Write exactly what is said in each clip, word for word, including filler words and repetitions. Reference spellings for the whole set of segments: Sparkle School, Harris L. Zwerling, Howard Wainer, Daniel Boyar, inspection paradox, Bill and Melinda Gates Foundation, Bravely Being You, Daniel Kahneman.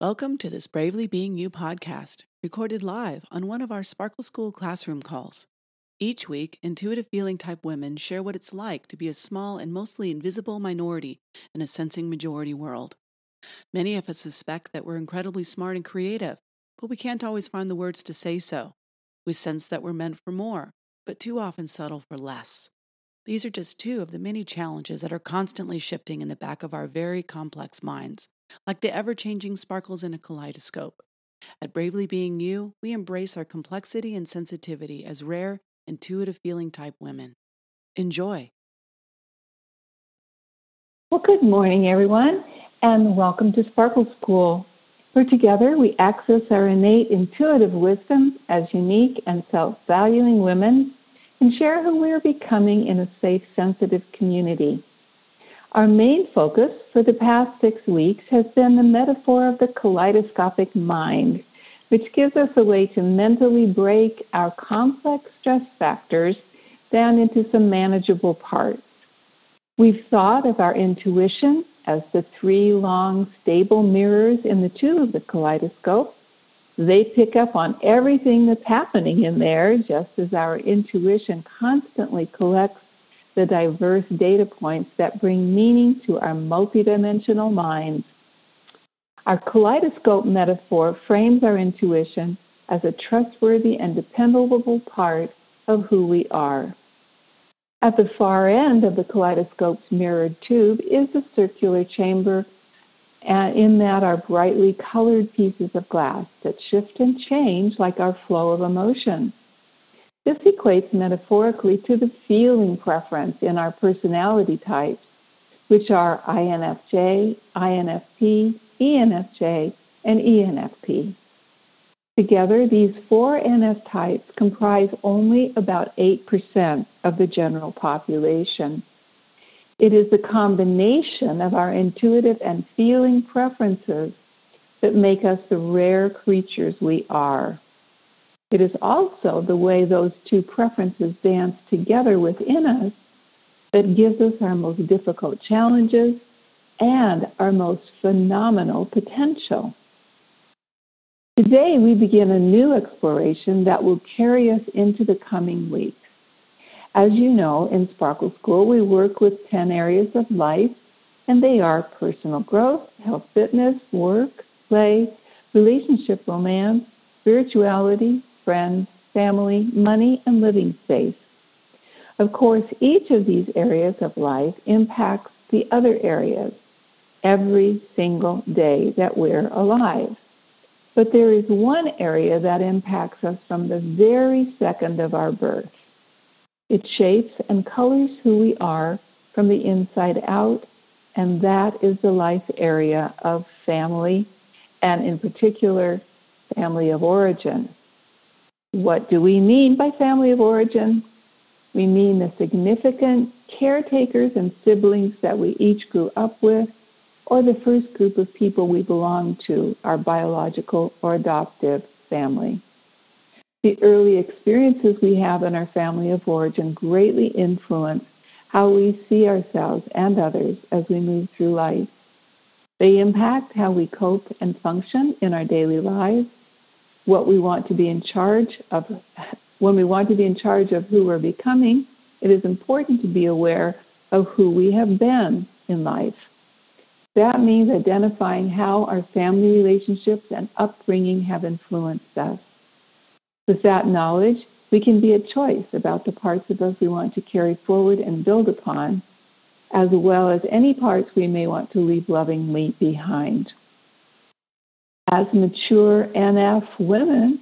Welcome to this Bravely Being You podcast, recorded live on one of our Sparkle School classroom calls. Each week, intuitive feeling type women share what it's like to be a small and mostly invisible minority in a sensing majority world. Many of us suspect that we're incredibly smart and creative, but we can't always find the words to say so. We sense that we're meant for more, but too often settle for less. These are just two of the many challenges that are constantly shifting in the back of our very complex minds, like the ever-changing sparkles in a kaleidoscope. At Bravely Being You, we embrace our complexity and sensitivity as rare, intuitive feeling type women. Enjoy. Well, good morning, everyone, and welcome to Sparkle School, where together we access our innate intuitive wisdom as unique and self-valuing women and share who we are becoming in a safe, sensitive community. Our main focus for the past six weeks has been the metaphor of the kaleidoscopic mind, which gives us a way to mentally break our complex stress factors down into some manageable parts. We've thought of our intuition as the three long, stable mirrors in the tube of the kaleidoscope. They pick up on everything that's happening in there, just as our intuition constantly collects the diverse data points that bring meaning to our multidimensional minds. Our kaleidoscope metaphor frames our intuition as a trustworthy and dependable part of who we are. At the far end of the kaleidoscope's mirrored tube is a circular chamber, uh, in that are brightly colored pieces of glass that shift and change like our flow of emotion. This equates metaphorically to the feeling preference in our personality types, which are I N F J, I N F P, E N F J, and E N F P. Together, these four N F types comprise only about eight percent of the general population. It is the combination of our intuitive and feeling preferences that make us the rare creatures we are. It is also the way those two preferences dance together within us that gives us our most difficult challenges and our most phenomenal potential. Today, we begin a new exploration that will carry us into the coming weeks. As you know, in Sparkle School, we work with ten areas of life, and they are personal growth, health, fitness, work, play, relationship, romance, spirituality, friends, family, money, and living space. Of course, each of these areas of life impacts the other areas every single day that we're alive. But there is one area that impacts us from the very second of our birth. It shapes and colors who we are from the inside out, and that is the life area of family, and in particular, family of origin. What do we mean by family of origin? We mean the significant caretakers and siblings that we each grew up with, or the first group of people we belong to, our biological or adoptive family. The early experiences we have in our family of origin greatly influence how we see ourselves and others as we move through life. They impact how we cope and function in our daily lives, what we want to be in charge of. When we want to be in charge of who we're becoming, it is important to be aware of who we have been in life. That means identifying how our family relationships and upbringing have influenced us. With that knowledge, we can be a choice about the parts of us we want to carry forward and build upon, as well as any parts we may want to leave lovingly behind. As mature N F women,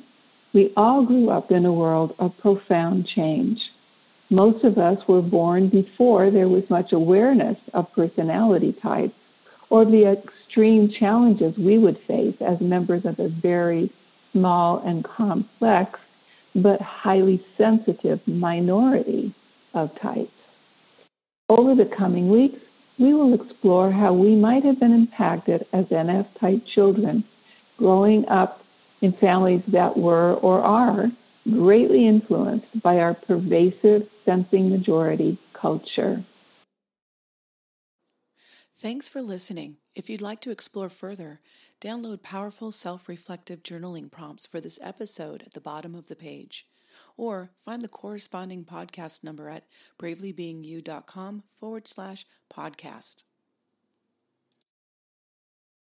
we all grew up in a world of profound change. Most of us were born before there was much awareness of personality types or the extreme challenges we would face as members of a very small and complex but highly sensitive minority of types. Over the coming weeks, we will explore how we might have been impacted as N F-type children growing up in families that were or are greatly influenced by our pervasive sensing majority culture. Thanks for listening. If you'd like to explore further, download powerful self-reflective journaling prompts for this episode at the bottom of the page, or find the corresponding podcast number at bravely being you dot com forward slash podcast.